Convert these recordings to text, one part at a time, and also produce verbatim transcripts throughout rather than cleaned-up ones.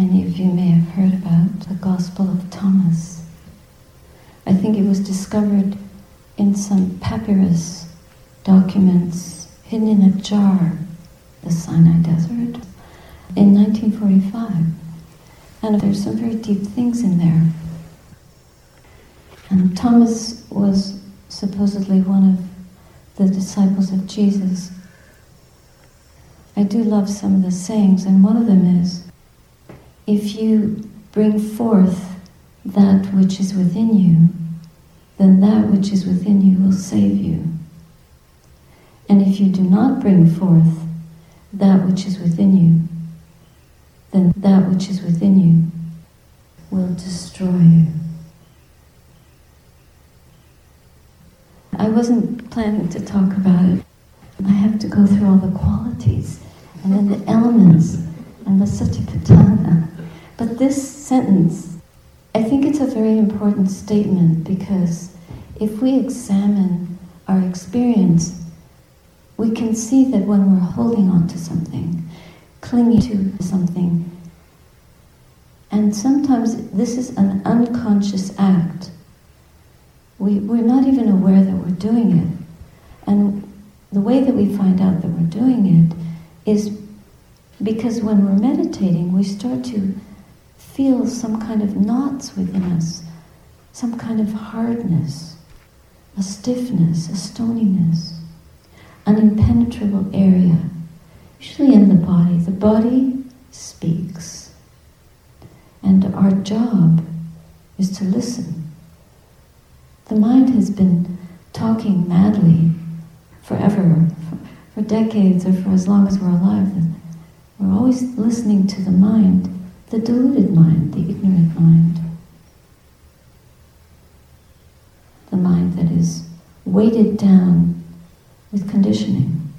Many of you may have heard about the Gospel of Thomas. I think it was discovered in some papyrus documents hidden in a jar, the Sinai Desert, in nineteen forty-five. And there's some very deep things in there. And Thomas was supposedly one of the disciples of Jesus. I do love some of the sayings, and one of them is, if you bring forth that which is within you, then that which is within you will save you. And if you do not bring forth that which is within you, then that which is within you will destroy you. I wasn't planning to talk about it. I have to go through all the qualities and then the elements and the Satipatthana. But this sentence, I think it's a very important statement, because if we examine our experience, we can see that when we're holding on to something, clinging to something, and sometimes this is an unconscious act. We, we're not even aware that we're doing it. And the way that we find out that we're doing it is because when we're meditating, we start to feel some kind of knots within us, some kind of hardness, a stiffness, a stoniness, an impenetrable area, usually in the body. The body speaks, and our job is to listen. The mind has been talking madly forever, for, for decades, or for as long as we're alive. We're always listening to the mind, the deluded mind, the ignorant mind, the mind that is weighted down with conditioning.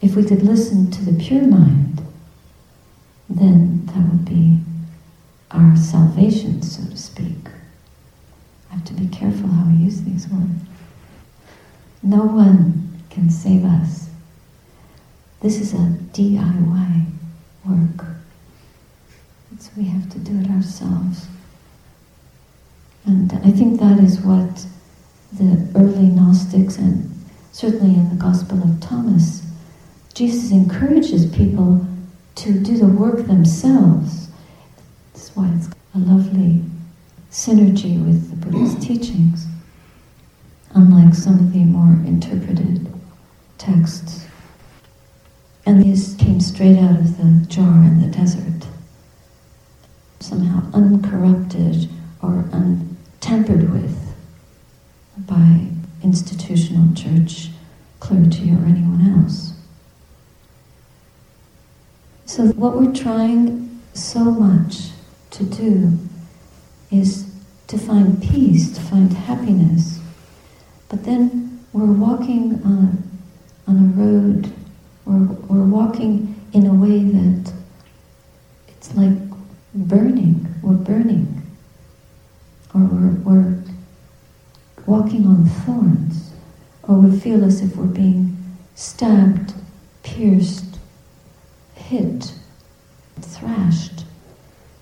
If we could listen to the pure mind, then that would be our salvation, so to speak. I have to be careful how I use these words. No one can save us. This is a D I Y work. So we have to do it ourselves. And I think that is what the early Gnostics, and certainly in the Gospel of Thomas, Jesus encourages people to do the work themselves. That's why it's a lovely synergy with the Buddha's teachings, unlike some of the more interpreted texts. And these came straight out of the jar in the desert, somehow uncorrupted or untampered with by institutional church, clergy, or anyone else. So what we're trying so much to do is to find peace, to find happiness. But then we're walking on, on a road, or we're walking in a way that it's like burning, we're burning. Or we're, we're walking on thorns, or we feel as if we're being stabbed, pierced, hit, thrashed,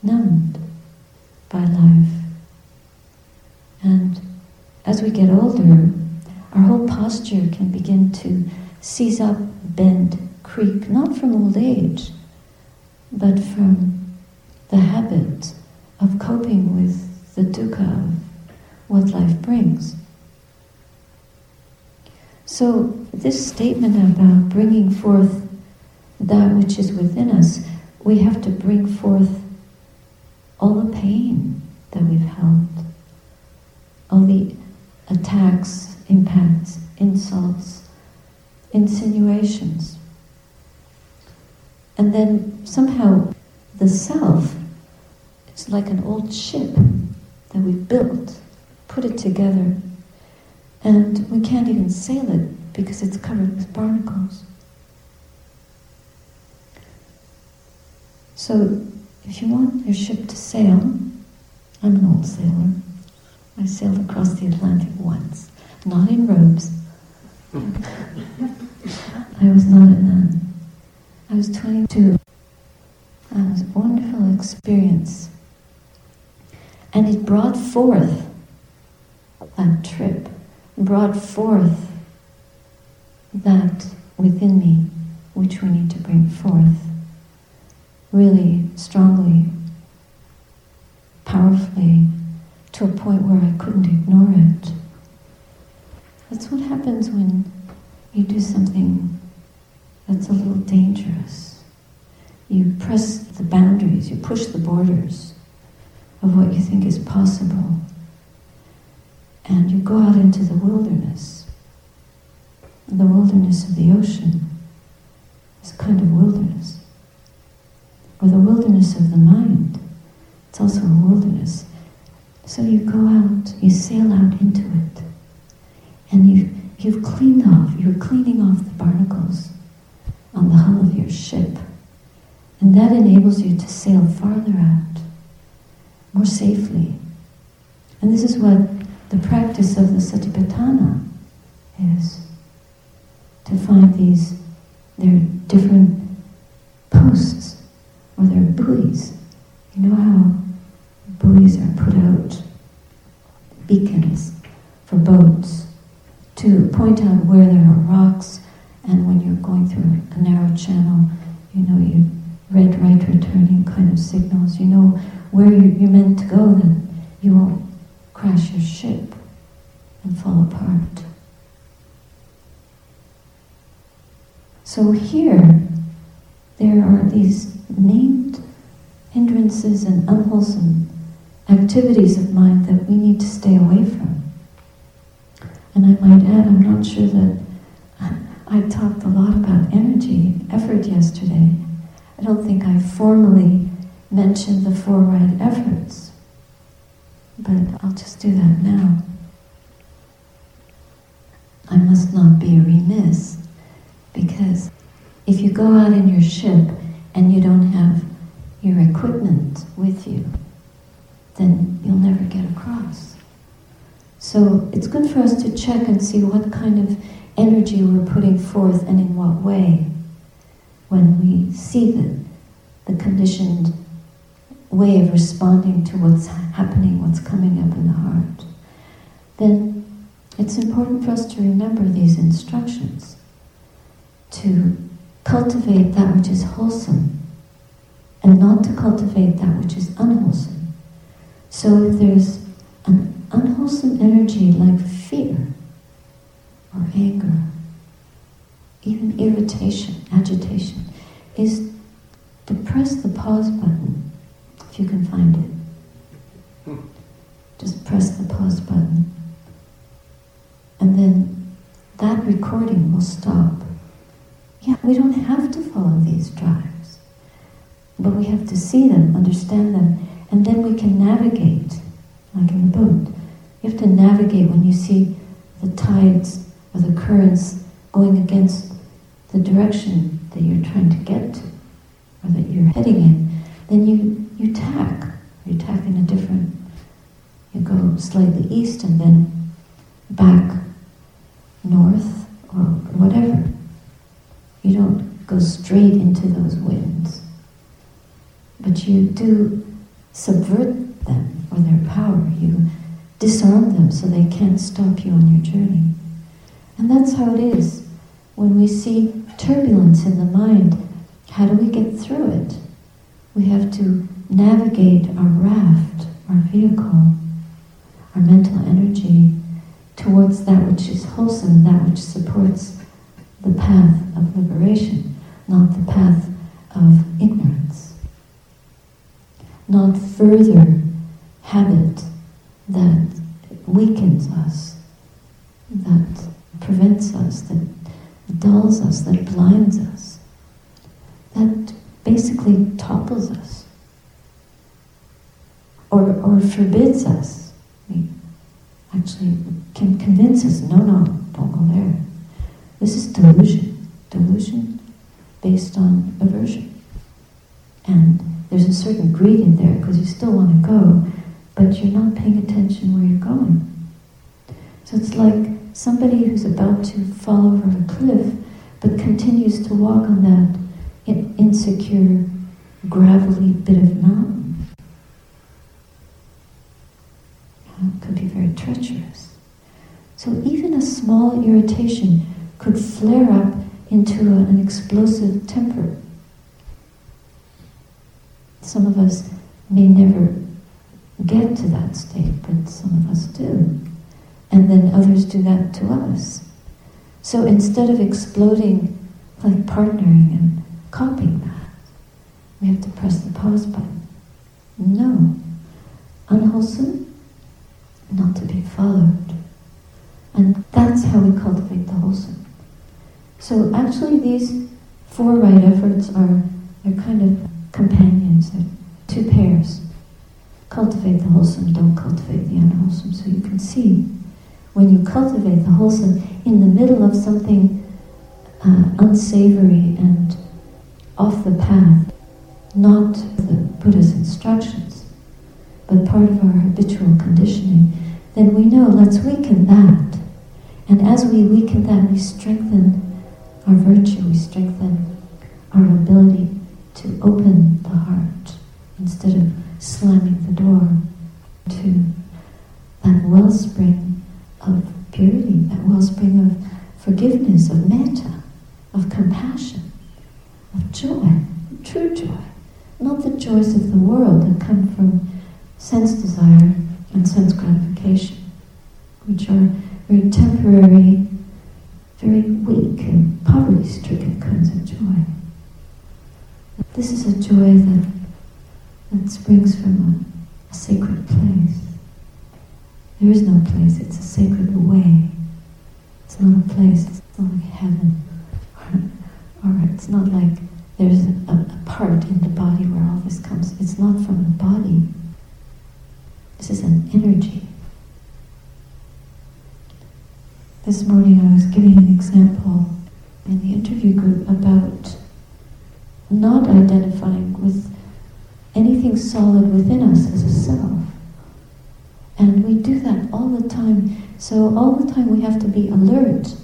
numbed by life. And as we get older, our whole posture can begin to seize up, bend, creak, not from old age, but from the habit of coping with the dukkha of what life brings. So this statement about bringing forth that which is within us, we have to bring forth all the pain that we've held, all the attacks, impacts, insults, insinuations. And then somehow the self is like an old ship that we built, put it together, and we can't even sail it because it's covered with barnacles. So, if you want your ship to sail, I'm an old sailor. I sailed across the Atlantic once, not in robes. I was not a nun. I was twenty-two. And it was a wonderful experience. And it brought forth that trip, brought forth that within me, which we need to bring forth really strongly, powerfully, to a point where I couldn't ignore it. That's what happens when you do something that's a little dangerous. You press the boundaries, you push the borders of what you think is possible, and you go out into the wilderness. The wilderness of the ocean is a kind of wilderness, or the wilderness of the mind. It's also a wilderness. So you go out, you sail out into it, and you've, you've cleaned off, you're cleaning off the barnacles on the hull of your ship, and that enables you to sail farther out, more safely. And this is what the practice of the Satipatthana is, to find these, their different posts, or their buoys. You know how buoys are put out, beacons for boats, to point out where there are rocks, and when you're going through a narrow channel, you know, you red, right, returning kind of signals. You know where you, you're meant to go, then you won't crash your ship and fall apart. So here, there are these named hindrances and unwholesome activities of mind that we need to stay away from. And I might add, I'm not sure that I talked a lot about energy, effort yesterday. I don't think I formally mentioned the four right efforts, but I'll just do that now. I must not be remiss, because if you go out in your ship and you don't have your equipment with you, then you'll never get across. So it's good for us to check and see what kind of energy we're putting forth and in what way when we see the, the conditioned way of responding to what's happening, what's coming up in the heart. Then it's important for us to remember these instructions, to cultivate that which is wholesome and not to cultivate that which is unwholesome. So if there's an unwholesome energy like fear or anger, even irritation, agitation, is to press the pause button, if you can find it. Just press the pause button, and then that recording will stop. Yeah, we don't have to follow these drives, but we have to see them, understand them, and then we can navigate, like in the boat. You have to navigate when you see the tides or the currents going against the direction that you're trying to get to, or that you're heading in. Then you, you tack, you tack in a different, you go slightly east and then back north, or whatever. You don't go straight into those winds, but you do subvert them or their power. You disarm them so they can't stop you on your journey. And that's how it is. When we see turbulence in the mind, how do we get through it? We have to navigate our raft, our vehicle, our mental energy towards that which is wholesome, that which supports the path of liberation, not the path of ignorance. Not further habit that weakens us, that prevents us, that dulls us, that blinds us, that basically topples us, or or forbids us. We actually can convince us, no, no, don't go there. This is delusion, delusion based on aversion. And there's a certain greed in there because you still want to go, but you're not paying attention where you're going. So it's like somebody who's about to fall over a cliff but continues to walk on that insecure gravelly bit of mountain. Yeah, it could be very treacherous. So even a small irritation could flare up into an explosive temper. Some of us may never get to that state, but some of us do. And then others do that to us. So instead of exploding, like partnering and copying that, we have to press the pause button. No. Unwholesome, not to be followed. And that's how we cultivate the wholesome. So actually these four right efforts are, they're kind of companions, they're two pairs. Cultivate the wholesome, don't cultivate the unwholesome. So you can see, when you cultivate the wholesome in the middle of something uh, unsavory and off the path, not the Buddha's instructions, but part of our habitual conditioning, then we know, let's weaken that. And as we weaken that, we strengthen our virtue, we strengthen our ability to open the heart instead of slamming the door to that wellspring of purity, that wellspring of forgiveness, of metta, of compassion, of joy, true joy. Not the joys of the world that come from sense desire and sense gratification, which are very temporary, very weak and poverty-stricken kinds of joy. This is a joy that that springs from a, a sacred place. There is no place, it's a sacred way. It's not a place, it's not like heaven. Or, or it's not like there's a, a part in the body where all this comes. It's not from the body. This is an energy. This morning I was giving an example in the interview group about not identifying with anything solid within us as a self. And we do that all the time. So all the time we have to be alert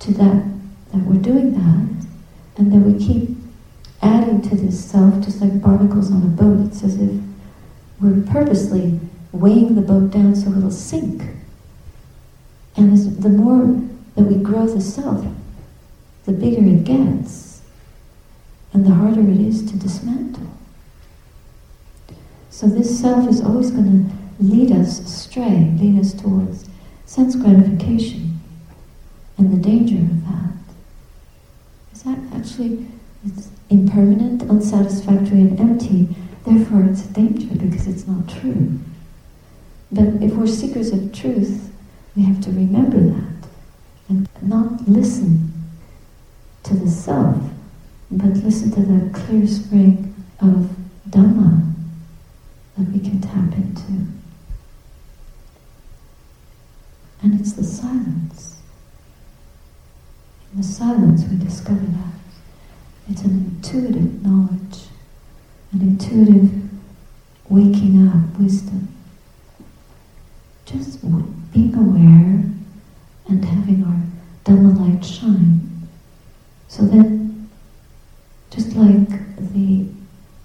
to that, that we're doing that, and that we keep adding to this self, just like barnacles on a boat. It's as if we're purposely weighing the boat down so it'll sink. And as, the more that we grow the self, the bigger it gets, and the harder it is to dismantle. So this self is always going to lead us astray, lead us towards sense gratification and the danger of that. Is that actually, it's impermanent, unsatisfactory and empty, therefore it's a danger because it's not true. But if we're seekers of truth, we have to remember that and not listen to the self, but listen to that clear spring of Dhamma that we can tap into. And it's the silence. In the silence we discover that. It's an intuitive knowledge, an intuitive waking up wisdom. Just being aware and having our Dhamma light shine. So then, just like the,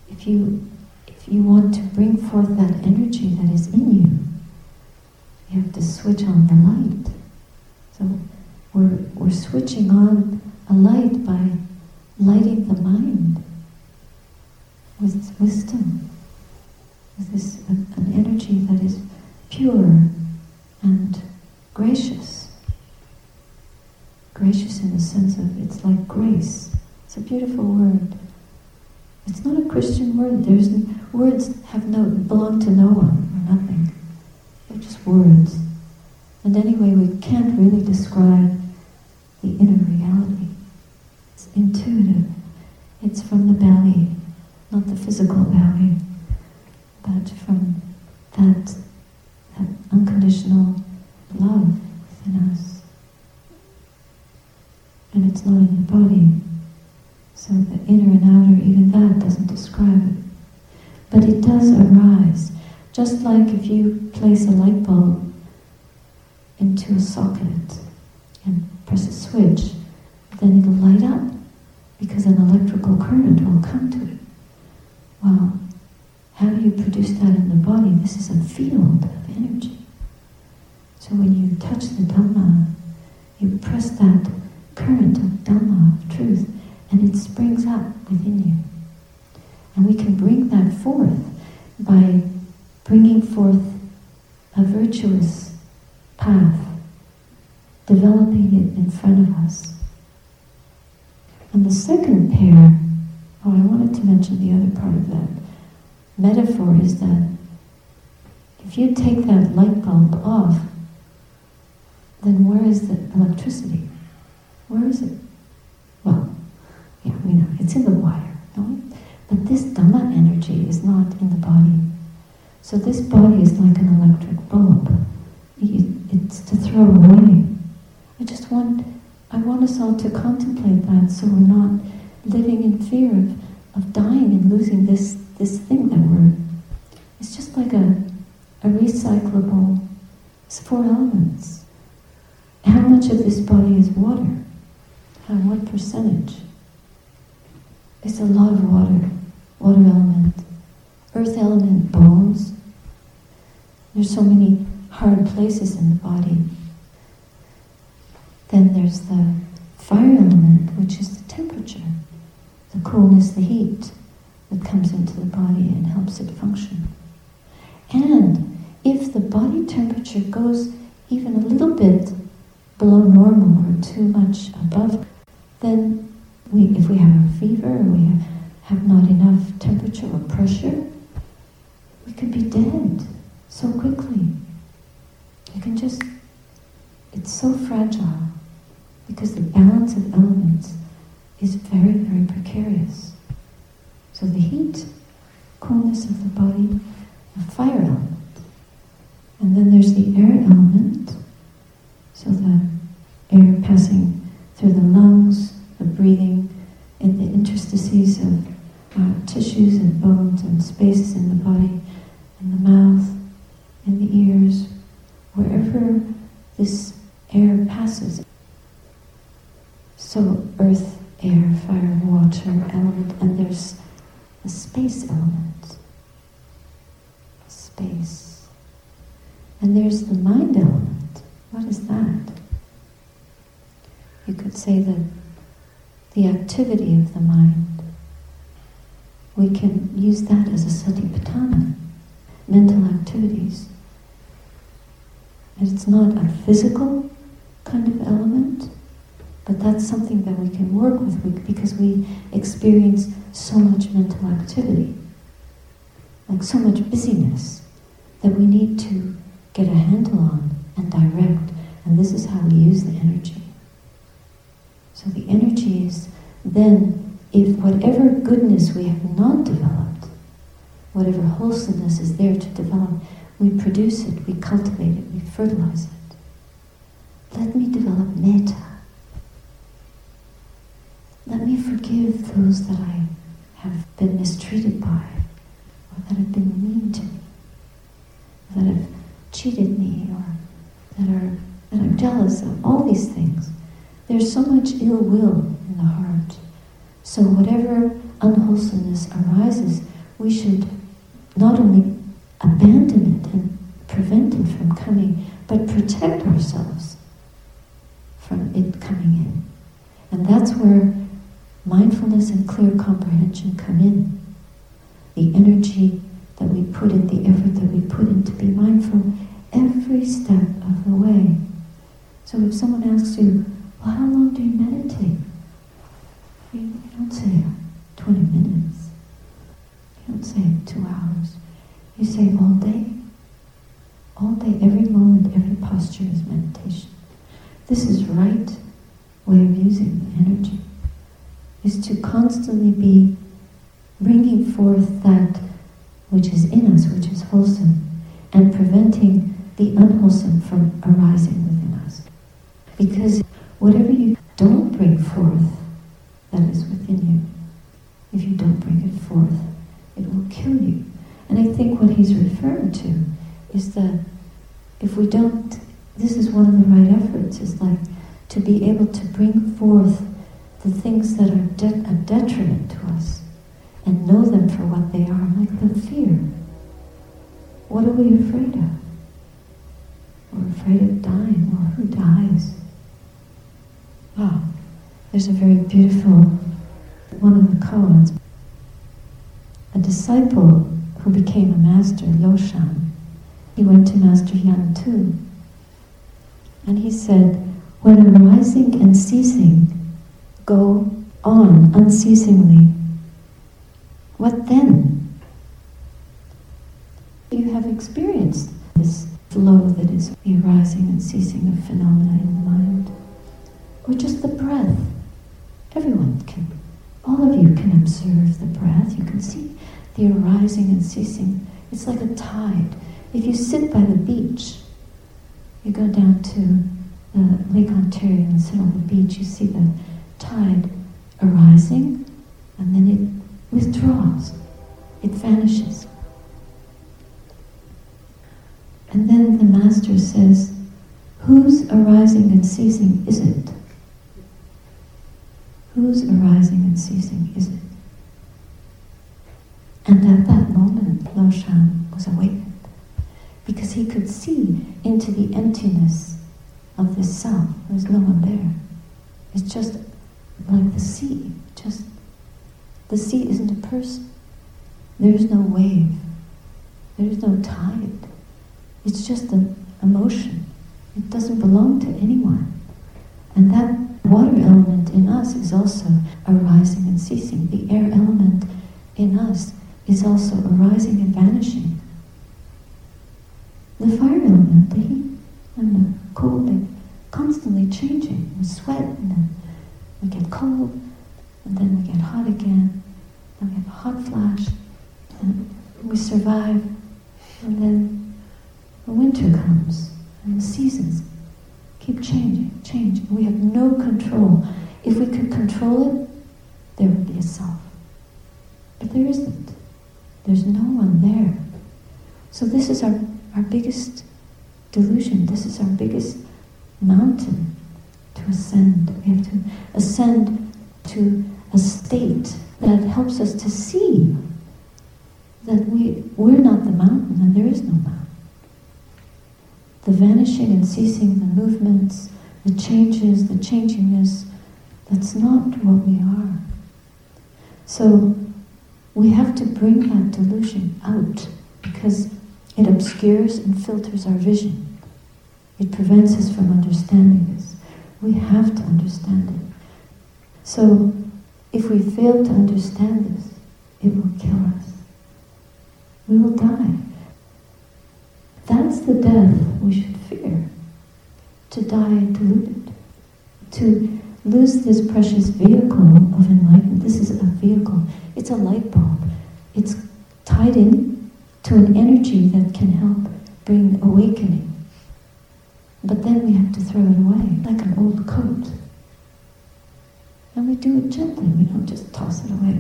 if you if you want to bring forth that energy that is in you, you have to switch on the light. So we're we're switching on a light by lighting the mind with wisdom, with this uh, an energy that is pure and gracious. Gracious in the sense of, it's like grace. It's a beautiful word. It's not a Christian word. There's n- words have no belong to no one or nothing. They're just words. And anyway, we can't really describe the inner reality. It's intuitive. It's from the belly, not the physical belly, but from that that unconditional love within us. And it's not in the body. So the inner and outer, even that doesn't describe it. But it does arise. Just like if you place a light bulb into a socket and press a switch, then it'll light up because an electrical current will come to it. well, how do you produce that in the body? This is a field of energy. So when you touch the Dhamma, you press that current of Dhamma, of truth, and it springs up within you. And we can bring that forth by bringing forth a virtuous path, developing it in front of us. And the second pair, oh, I wanted to mention the other part of that metaphor, is that if you take that light bulb off, then where is the electricity? Where is it? Well, yeah, we know, it's in the wire, no? But this Dhamma energy is not in the body. So this body is like an electric bulb. It's to throw away. I just want, I want us all to contemplate that, so we're not living in fear of, of dying and losing this, this thing that we're... It's just like a, a recyclable... It's four elements. How much of this body is water? How, what percentage? It's a lot of water. Water element. Earth element, bones. There's so many hard places in the body. Then there's the fire element, which is the temperature, the coolness, the heat that comes into the body and helps it function. And if the body temperature goes even a little bit below normal or too much above, then we, if we have a fever or we have, have not enough temperature or pressure, we could be dead so quickly. You can just, it's so fragile because the balance of elements is very, very precarious. So the heat, coolness of the body, the fire element. And then there's the air element, so the air passing through the lungs, the breathing, and the interstices of uh, tissues and bones and spaces in the body, and the mouth, and the ears, wherever this air passes. So earth, air, fire, water, element, and there's a space element. Space. And there's the mind element. What is that? You could say that the activity of the mind. We can use that as a satipatthana, mental activities. And it's not a physical kind of element, but that's something that we can work with because we experience so much mental activity, like so much busyness, that we need to get a handle on and direct, and this is how we use the energy. So the energy is then, if whatever goodness we have not developed, whatever wholesomeness is there to develop, we produce it, we cultivate it, we fertilize it. Let me develop metta. Let me forgive those that I have been mistreated by, or that have been mean to me, that have cheated me, or that are that I'm jealous of, all these things. There's so much ill will in the heart. So whatever unwholesomeness arises, we should not only abandon it and prevent it from coming, but protect ourselves from it coming in. And that's where mindfulness and clear comprehension come in. The energy that we put in, the effort that we put in to be mindful every step of the way. So if someone asks you, well, how long do you meditate? You don't say twenty minutes. You don't say two hours. You say all day. All day, every moment, every posture is meditation. This is right way of using the energy, is to constantly be bringing forth that which is in us, which is wholesome, and preventing the unwholesome from arising within us. Because whatever you don't bring forth, that is within you. If you don't bring it forth, it will kill you. And I think what he's referring to is that if we don't, this is one of the right efforts, is like to be able to bring forth the things that are de- a detriment to us, and know them for what they are, like the fear. What are we afraid of? We're afraid of dying, or who dies? Wow, there's a very beautiful one of the koans. A disciple who became a master, Loshan, he went to Master Yan too, and he said, when arising and ceasing, go on unceasingly. What then? You have experienced this flow that is the arising and ceasing of phenomena in the mind, or just the breath. Everyone can, all of you can observe the breath. You can see the arising and ceasing. It's like a tide. If you sit by the beach, you go down to the Lake Ontario and sit on the beach, you see the tide arising, and then it withdraws, it vanishes. And then the Master says, whose arising and ceasing is it? Whose arising and ceasing is it? And at that moment, Loshan was awakened, because he could see into the emptiness of the self. There's no one there. It's just like the sea. Just the sea isn't a person. There's no wave. There's no tide. It's just an emotion. It doesn't belong to anyone. And that water element in us is also arising and ceasing. The air element in us is also arising and vanishing. The fire element, the heat and the cold, they're constantly changing. We sweat and then we get cold, and then we get hot again, then we have a hot flash, and we survive, and then the winter comes, and the seasons keep changing, changing. We have no control. If we could control it, there would be a self. But there isn't. There's no one there. So this is our, our biggest delusion. This is our biggest mountain to ascend. We have to ascend to a state that helps us to see that we, we're not the mountain, and there is no mountain. The vanishing and ceasing, the movements, the changes, the changingness, that's not what we are. So we have to bring that delusion out, because it obscures and filters our vision. It prevents us from understanding this. We have to understand it. So if we fail to understand this, it will kill us. We will die. That's the death we should fear, to die deluded, to lose this precious vehicle of enlightenment. This is a vehicle, it's a light bulb. It's tied in to an energy that can help bring awakening. But then we have to throw it away, like an old coat. And we do it gently, we don't just toss it away.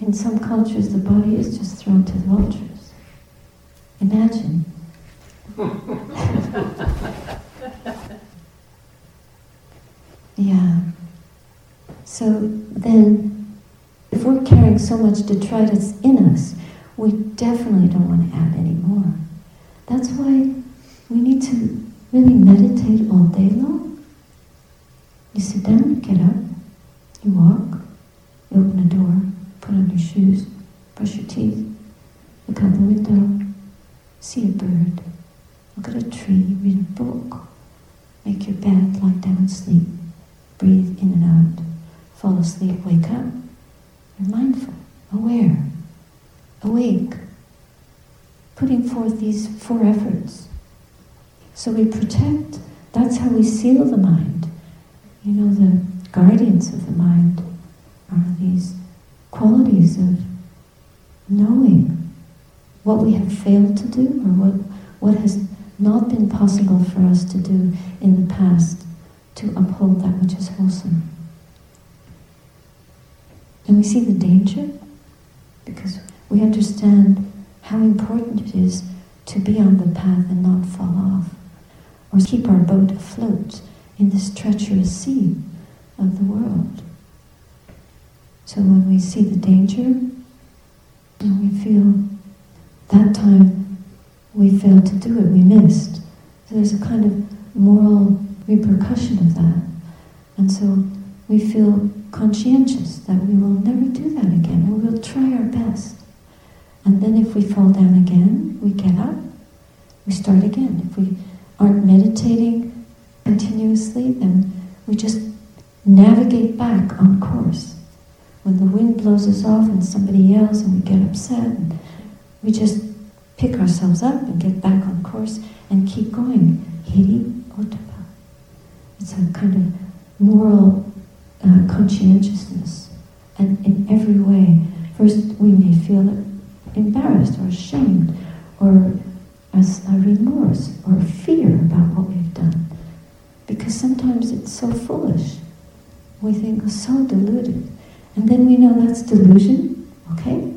In some cultures, the body is just thrown to the altars. Imagine. Yeah. So then, if we're carrying so much detritus in us, we definitely don't want to add any more. That's why we need to really meditate all day long. You sit down, you get up, you walk, you open a door, put on your shoes, brush your teeth, look out the window, see a bird. Look at a tree, read a book, make your bed, lie down and sleep, breathe in and out, fall asleep, wake up. You're mindful, aware, awake, putting forth these four efforts. So we protect, that's how we seal the mind. You know, the guardians of the mind are these qualities of knowing what we have failed to do, or what, what has not been possible for us to do in the past to uphold that which is wholesome. And we see the danger, because we understand how important it is to be on the path and not fall off, or keep our boat afloat in this treacherous sea of the world. So when we see the danger, And we feel that time we failed to do it, we missed. So there's a kind of moral repercussion of that. And so we feel conscientious that we will never do that again, and we'll try our best. And then if we fall down again, we get up, we start again. If we aren't meditating continuously, then we just navigate back on course. When the wind blows us off and somebody yells and we get upset, and we just pick ourselves up and get back on course and keep going. Hiri otava. It's a kind of moral uh, conscientiousness. And in every way, first we may feel embarrassed or ashamed or as a remorse or fear about what we've done. Because sometimes it's so foolish. We think, oh, so deluded. And then we know that's delusion, okay?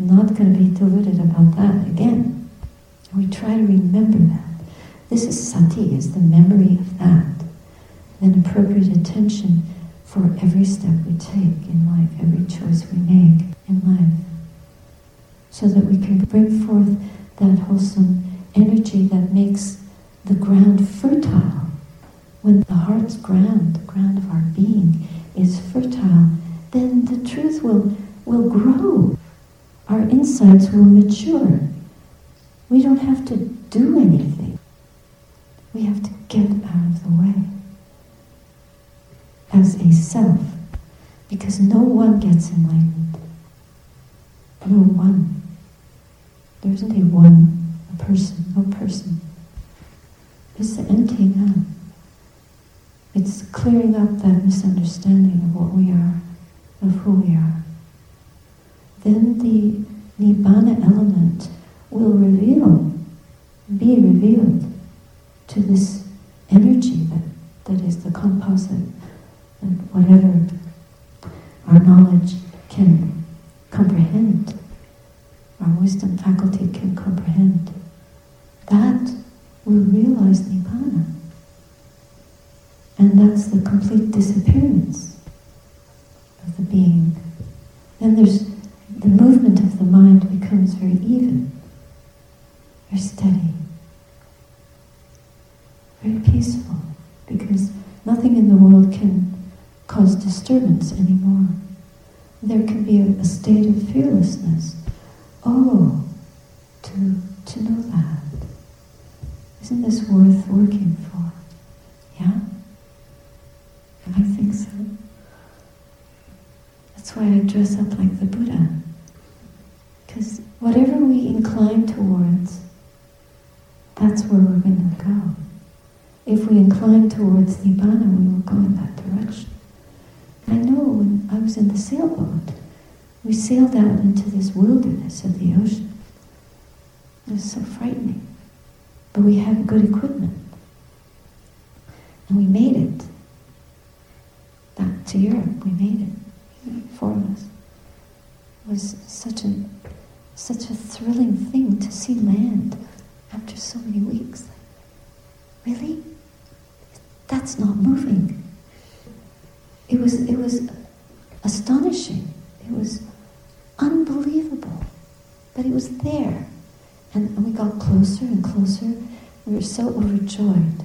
I'm not going to be deluded about that again. And we try to remember that. This is sati, is the memory of that. Then appropriate attention for every step we take in life, every choice we make in life. So that we can bring forth that wholesome energy that makes the ground fertile. When the heart's ground, the ground of our being, is fertile, then the truth will, will grow. Our insights will mature. We don't have to do anything. We have to get out of the way as a self, because no one gets enlightened. No one. There isn't a one, a person, no person. It's the emptying out. It's clearing up that misunderstanding of what we are, of who we are. Then the Nibbana element will reveal, be revealed to this energy that, that is the composite and whatever our knowledge can comprehend, our wisdom faculty can comprehend. That will realize Nibbana. And that's the complete disappearance of the being. Then there's the movement of the mind becomes very even, very steady, very peaceful, because nothing in the world can cause disturbance anymore. There can be a, a state of fearlessness. Oh, to to know that. Isn't this worth working for? Yeah? I think so. That's why I dress up like the Buddha. Because whatever we incline towards, that's where we're going to go. If we incline towards Nibbana, we will go in that direction. I know when I was in the sailboat, we sailed out into this wilderness of the ocean. It was so frightening. But we had good equipment. And we made it. Back to Europe, we made it, four of us. It was such a, such a thrilling thing to see land after so many weeks. Like, really? That's not moving. It was, it was astonishing. It was unbelievable. But it was there. And, and we got closer and closer. We were so overjoyed.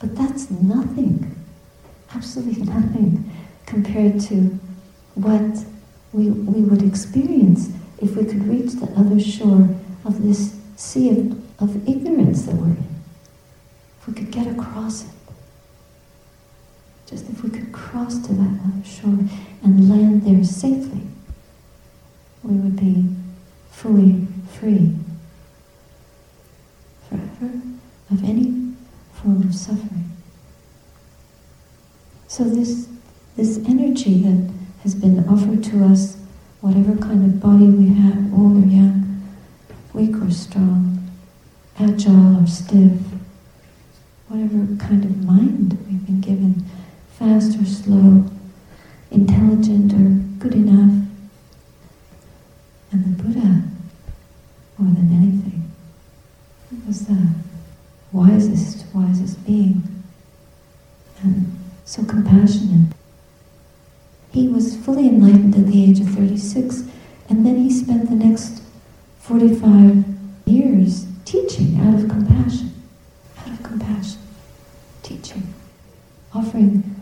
But that's nothing. Absolutely nothing compared to what we we would experience if we could reach the other shore of this sea of, of ignorance that we're in. If we could get across it. Just if we could cross to that other shore and land there safely, we would be fully free forever of any form of suffering. So this this energy that has been offered to us, whatever kind of body we have, old or young, weak or strong, agile or stiff, whatever kind of mind we've been given, fast or slow, intelligent or good enough. And the Buddha, more than anything, was the wisest, wisest being. And so compassionate. He was fully enlightened at the age of thirty-six, and then he compassion, teaching, offering,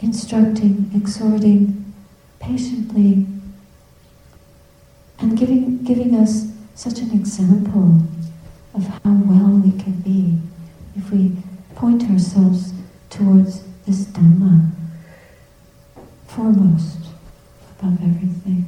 instructing, exhorting, patiently, and giving giving us such an example of how well we can be if we point ourselves towards this Dhamma, foremost above everything.